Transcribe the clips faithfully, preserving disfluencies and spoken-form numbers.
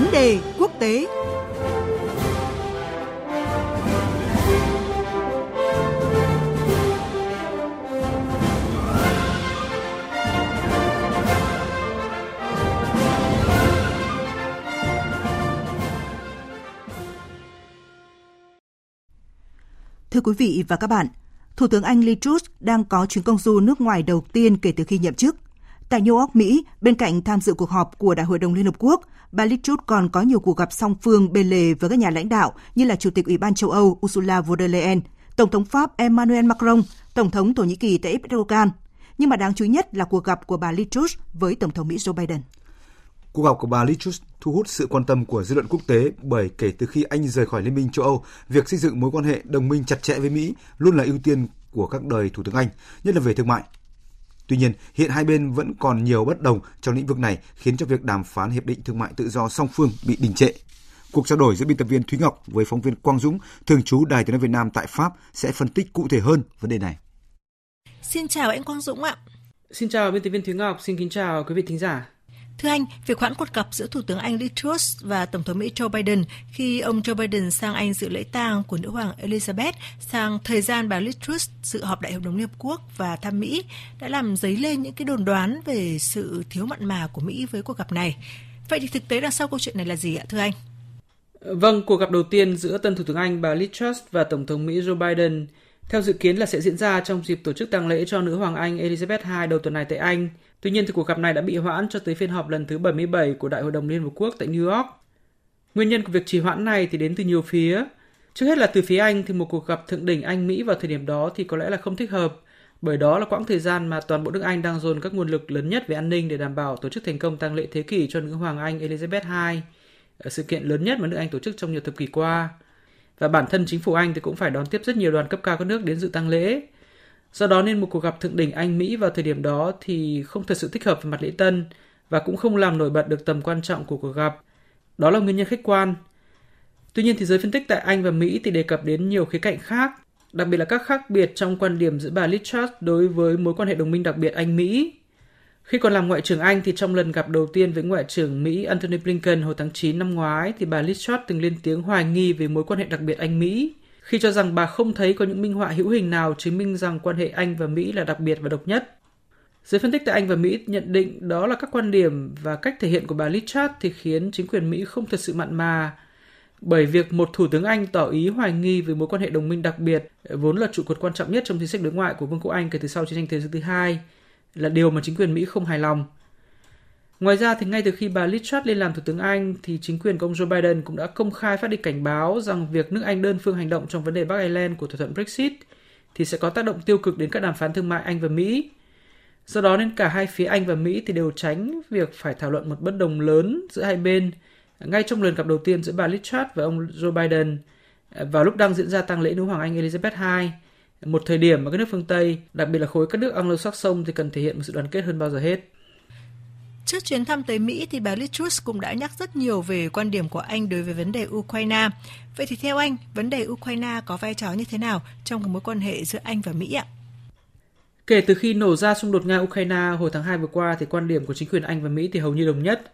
Vấn đề quốc tế. Thưa quý vị và các bạn, Thủ tướng Anh Liz Truss đang có chuyến công du nước ngoài đầu tiên kể từ khi nhậm chức. Tại New York, Mỹ, bên cạnh tham dự cuộc họp của Đại hội đồng Liên Hợp Quốc, bà Liz Truss còn có nhiều cuộc gặp song phương bên lề với các nhà lãnh đạo như là Chủ tịch Ủy ban châu Âu Ursula von der Leyen, Tổng thống Pháp Emmanuel Macron, Tổng thống Thổ Nhĩ Kỳ Tayyip Erdogan. Nhưng mà đáng chú ý nhất là cuộc gặp của bà Liz Truss với Tổng thống Mỹ Joe Biden. Cuộc gặp của bà Liz Truss thu hút sự quan tâm của dư luận quốc tế bởi kể từ khi Anh rời khỏi Liên minh châu Âu, việc xây dựng mối quan hệ đồng minh chặt chẽ với Mỹ luôn là ưu tiên của các đời Thủ tướng Anh, nhất là về thương mại. Tuy nhiên, hiện hai bên vẫn còn nhiều bất đồng trong lĩnh vực này khiến cho việc đàm phán hiệp định thương mại tự do song phương bị đình trệ. Cuộc trao đổi giữa biên tập viên Thúy Ngọc với phóng viên Quang Dũng, thường trú Đài Tiếng nói Việt Nam tại Pháp sẽ phân tích cụ thể hơn vấn đề này. Xin chào anh Quang Dũng ạ. Xin chào biên tập viên Thúy Ngọc, xin kính chào quý vị thính giả. Thưa anh, việc hoãn cuộc gặp giữa Thủ tướng Anh Liz Truss và Tổng thống Mỹ Joe Biden khi ông Joe Biden sang Anh dự lễ tang của nữ hoàng Elizabeth sang thời gian bà Liz Truss dự họp Đại hội đồng Liên Hợp Quốc và thăm Mỹ đã làm dấy lên những cái đồn đoán về sự thiếu mặn mà của Mỹ với cuộc gặp này. Vậy thì thực tế đằng sau câu chuyện này là gì ạ, thưa anh? Vâng, cuộc gặp đầu tiên giữa tân Thủ tướng Anh bà Liz Truss và Tổng thống Mỹ Joe Biden theo dự kiến là sẽ diễn ra trong dịp tổ chức tang lễ cho nữ hoàng Anh Elizabeth đệ nhị đầu tuần này tại Anh. Tuy nhiên, thì cuộc gặp này đã bị hoãn cho tới phiên họp lần thứ bảy mươi bảy của Đại hội đồng Liên Hợp Quốc tại New York. Nguyên nhân của việc trì hoãn này thì đến từ nhiều phía. Trước hết là từ phía Anh thì một cuộc gặp thượng đỉnh Anh-Mỹ vào thời điểm đó thì có lẽ là không thích hợp, bởi đó là quãng thời gian mà toàn bộ nước Anh đang dồn các nguồn lực lớn nhất về an ninh để đảm bảo tổ chức thành công tang lễ thế kỷ cho nữ hoàng Anh Elizabeth đệ nhị, sự kiện lớn nhất mà nước Anh tổ chức trong nhiều thập kỷ qua. Và bản thân chính phủ Anh thì cũng phải đón tiếp rất nhiều đoàn cấp cao các nước đến dự tang lễ. Do đó nên một cuộc gặp thượng đỉnh Anh-Mỹ vào thời điểm đó thì không thật sự thích hợp về mặt lễ tân và cũng không làm nổi bật được tầm quan trọng của cuộc gặp. Đó là nguyên nhân khách quan. Tuy nhiên thì giới phân tích tại Anh và Mỹ thì đề cập đến nhiều khía cạnh khác, đặc biệt là các khác biệt trong quan điểm giữa bà Liz Truss đối với mối quan hệ đồng minh đặc biệt Anh-Mỹ. Khi còn làm Ngoại trưởng Anh thì trong lần gặp đầu tiên với Ngoại trưởng Mỹ Anthony Blinken hồi tháng chín năm ngoái thì bà Liz Truss từng lên tiếng hoài nghi về mối quan hệ đặc biệt Anh-Mỹ, khi cho rằng bà không thấy có những minh họa hữu hình nào chứng minh rằng quan hệ Anh và Mỹ là đặc biệt và độc nhất. Giới phân tích tại Anh và Mỹ nhận định đó là các quan điểm và cách thể hiện của bà Liz Truss thì khiến chính quyền Mỹ không thật sự mặn mà, bởi việc một Thủ tướng Anh tỏ ý hoài nghi về mối quan hệ đồng minh đặc biệt vốn là trụ cột quan trọng nhất trong chính sách đối ngoại của Vương quốc Anh kể từ sau Chiến tranh Thế giới thứ hai là điều mà chính quyền Mỹ không hài lòng. Ngoài ra thì ngay từ khi bà Liz Truss lên làm Thủ tướng Anh thì chính quyền của ông Joe Biden cũng đã công khai phát đi cảnh báo rằng việc nước Anh đơn phương hành động trong vấn đề Bắc Ireland của thỏa thuận Brexit thì sẽ có tác động tiêu cực đến các đàm phán thương mại Anh và Mỹ. Do đó nên cả hai phía Anh và Mỹ thì đều tránh việc phải thảo luận một bất đồng lớn giữa hai bên ngay trong lần gặp đầu tiên giữa bà Liz Truss và ông Joe Biden vào lúc đang diễn ra tang lễ nữ hoàng Anh Elizabeth đệ nhị, một thời điểm mà các nước phương Tây, đặc biệt là khối các nước Anglo-Saxon thì cần thể hiện một sự đoàn kết hơn bao giờ hết. Trước chuyến thăm tới Mỹ thì bà Liz Truss cũng đã nhắc rất nhiều về quan điểm của Anh đối với vấn đề Ukraine. Vậy thì theo anh, vấn đề Ukraine có vai trò như thế nào trong mối quan hệ giữa Anh và Mỹ ạ? Kể từ khi nổ ra xung đột Nga-Ukraine hồi tháng hai vừa qua thì quan điểm của chính quyền Anh và Mỹ thì hầu như đồng nhất.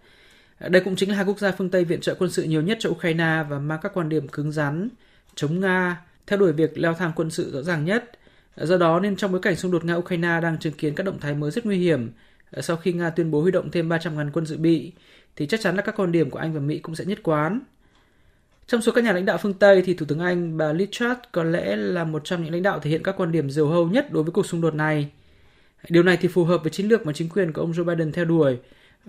Đây cũng chính là hai quốc gia phương Tây viện trợ quân sự nhiều nhất cho Ukraine và mang các quan điểm cứng rắn, chống Nga, theo đuổi việc leo thang quân sự rõ ràng nhất. Do đó nên trong bối cảnh xung đột Nga-Ukraine đang chứng kiến các động thái mới rất nguy hiểm, sau khi Nga tuyên bố huy động thêm ba trăm nghìn quân dự bị, thì chắc chắn là các quan điểm của Anh và Mỹ cũng sẽ nhất quán. Trong số các nhà lãnh đạo phương Tây thì Thủ tướng Anh bà Liz Truss có lẽ là một trong những lãnh đạo thể hiện các quan điểm diều hâu nhất đối với cuộc xung đột này. Điều này thì phù hợp với chiến lược mà chính quyền của ông Joe Biden theo đuổi,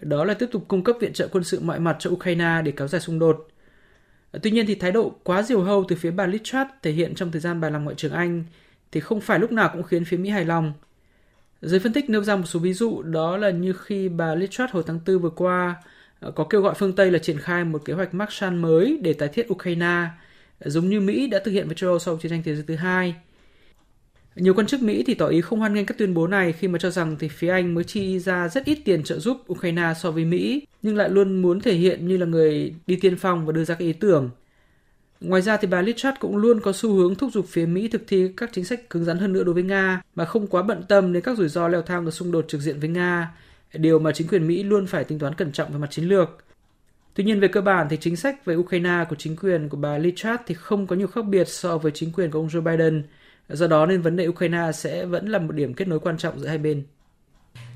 đó là tiếp tục cung cấp viện trợ quân sự mọi mặt cho Ukraine để kéo dài xung đột. Tuy nhiên thì thái độ quá diều hâu từ phía bà Liz Truss thể hiện trong thời gian bà làm Ngoại trưởng Anh thì không phải lúc nào cũng khiến phía Mỹ hài lòng. Giới phân tích nêu ra một số ví dụ, đó là như khi bà Liz Truss hồi tháng tư vừa qua có kêu gọi phương Tây là triển khai một kế hoạch Marshall mới để tái thiết Ukraine, giống như Mỹ đã thực hiện với châu Âu sau Chiến tranh Thế giới thứ hai. Nhiều quan chức Mỹ thì tỏ ý không hoan nghênh các tuyên bố này khi mà cho rằng thì phía Anh mới chi ra rất ít tiền trợ giúp Ukraine so với Mỹ, nhưng lại luôn muốn thể hiện như là người đi tiên phong và đưa ra các ý tưởng. Ngoài ra thì bà Liz Truss cũng luôn có xu hướng thúc giục phía Mỹ thực thi các chính sách cứng rắn hơn nữa đối với Nga mà không quá bận tâm đến các rủi ro leo thang và xung đột trực diện với Nga, điều mà chính quyền Mỹ luôn phải tính toán cẩn trọng về mặt chiến lược. Tuy nhiên về cơ bản thì chính sách về Ukraine của chính quyền của bà Liz Truss thì không có nhiều khác biệt so với chính quyền của ông Joe Biden. Do đó nên vấn đề Ukraine sẽ vẫn là một điểm kết nối quan trọng giữa hai bên.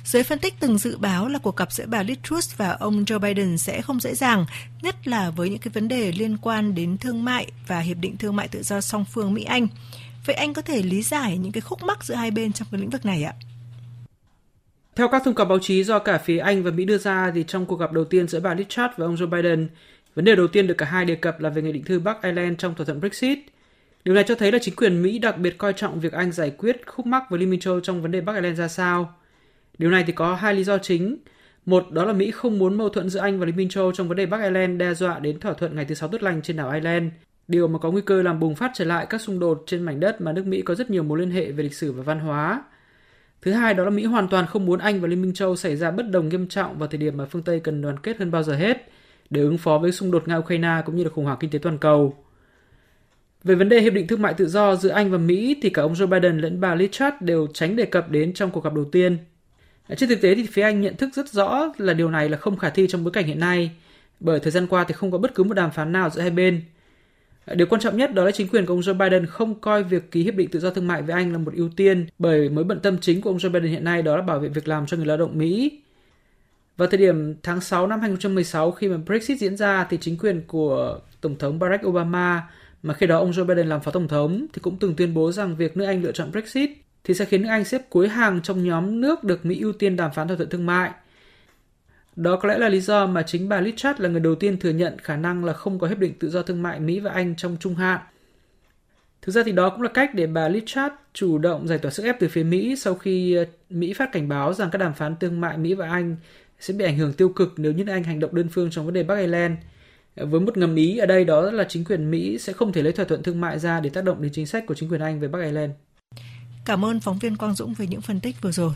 Giới phân tích từng dự báo là cuộc gặp giữa bà Liz Truss và ông Joe Biden sẽ không dễ dàng, nhất là với những cái vấn đề liên quan đến thương mại và hiệp định thương mại tự do song phương Mỹ-Anh. Vậy anh có thể lý giải những cái khúc mắc giữa hai bên trong cái lĩnh vực này ạ? Theo các thông cáo báo chí do cả phía Anh và Mỹ đưa ra thì trong cuộc gặp đầu tiên giữa bà Liz Truss và ông Joe Biden, vấn đề đầu tiên được cả hai đề cập là về Nghị định thư Bắc Ireland trong thỏa thuận Brexit. Điều này cho thấy là chính quyền Mỹ đặc biệt coi trọng việc Anh giải quyết khúc mắc với Liên minh châu Âu trong vấn đề Bắc Ireland ra sao. Điều này thì có hai lý do chính. Một, đó là Mỹ không muốn mâu thuẫn giữa Anh và Liên minh châu Âu trong vấn đề Bắc Ireland đe dọa đến thỏa thuận ngày thứ sáu tốt lành trên đảo Ireland, điều mà có nguy cơ làm bùng phát trở lại các xung đột trên mảnh đất mà nước Mỹ có rất nhiều mối liên hệ về lịch sử và văn hóa. Thứ hai, đó là Mỹ hoàn toàn không muốn Anh và Liên minh châu Âu xảy ra bất đồng nghiêm trọng vào thời điểm mà phương Tây cần đoàn kết hơn bao giờ hết để ứng phó với xung đột Nga-Ukraine cũng như là khủng hoảng kinh tế toàn cầu. Về vấn đề hiệp định thương mại tự do giữa Anh và Mỹ thì cả ông Joe Biden lẫn bà Liz Truss đều tránh đề cập đến trong cuộc gặp đầu tiên. Trên thực tế thì phía Anh nhận thức rất rõ là điều này là không khả thi trong bối cảnh hiện nay, bởi thời gian qua thì không có bất cứ một đàm phán nào giữa hai bên. Điều quan trọng nhất đó là chính quyền của ông Joe Biden không coi việc ký hiệp định tự do thương mại với Anh là một ưu tiên, bởi mối bận tâm chính của ông Joe Biden hiện nay đó là bảo vệ việc làm cho người lao động Mỹ. Vào thời điểm tháng sáu năm hai không một sáu khi mà Brexit diễn ra thì chính quyền của Tổng thống Barack Obama, mà khi đó ông Joe Biden làm phó tổng thống, thì cũng từng tuyên bố rằng việc nước Anh lựa chọn Brexit thì sẽ khiến nước Anh xếp cuối hàng trong nhóm nước được Mỹ ưu tiên đàm phán thỏa thuận thương mại. Đó có lẽ là lý do mà chính bà Liz Truss là người đầu tiên thừa nhận khả năng là không có hiệp định tự do thương mại Mỹ và Anh trong trung hạn. Thực ra thì đó cũng là cách để bà Liz Truss chủ động giải tỏa sức ép từ phía Mỹ sau khi Mỹ phát cảnh báo rằng các đàm phán thương mại Mỹ và Anh sẽ bị ảnh hưởng tiêu cực nếu như nước Anh hành động đơn phương trong vấn đề Bắc Ireland. Với một ngầm ý ở đây đó là chính quyền Mỹ sẽ không thể lấy thỏa thuận thương mại ra để tác động đến chính sách của chính quyền Anh về Bắc Ireland. Cảm ơn phóng viên Quang Dũng về những phân tích vừa rồi.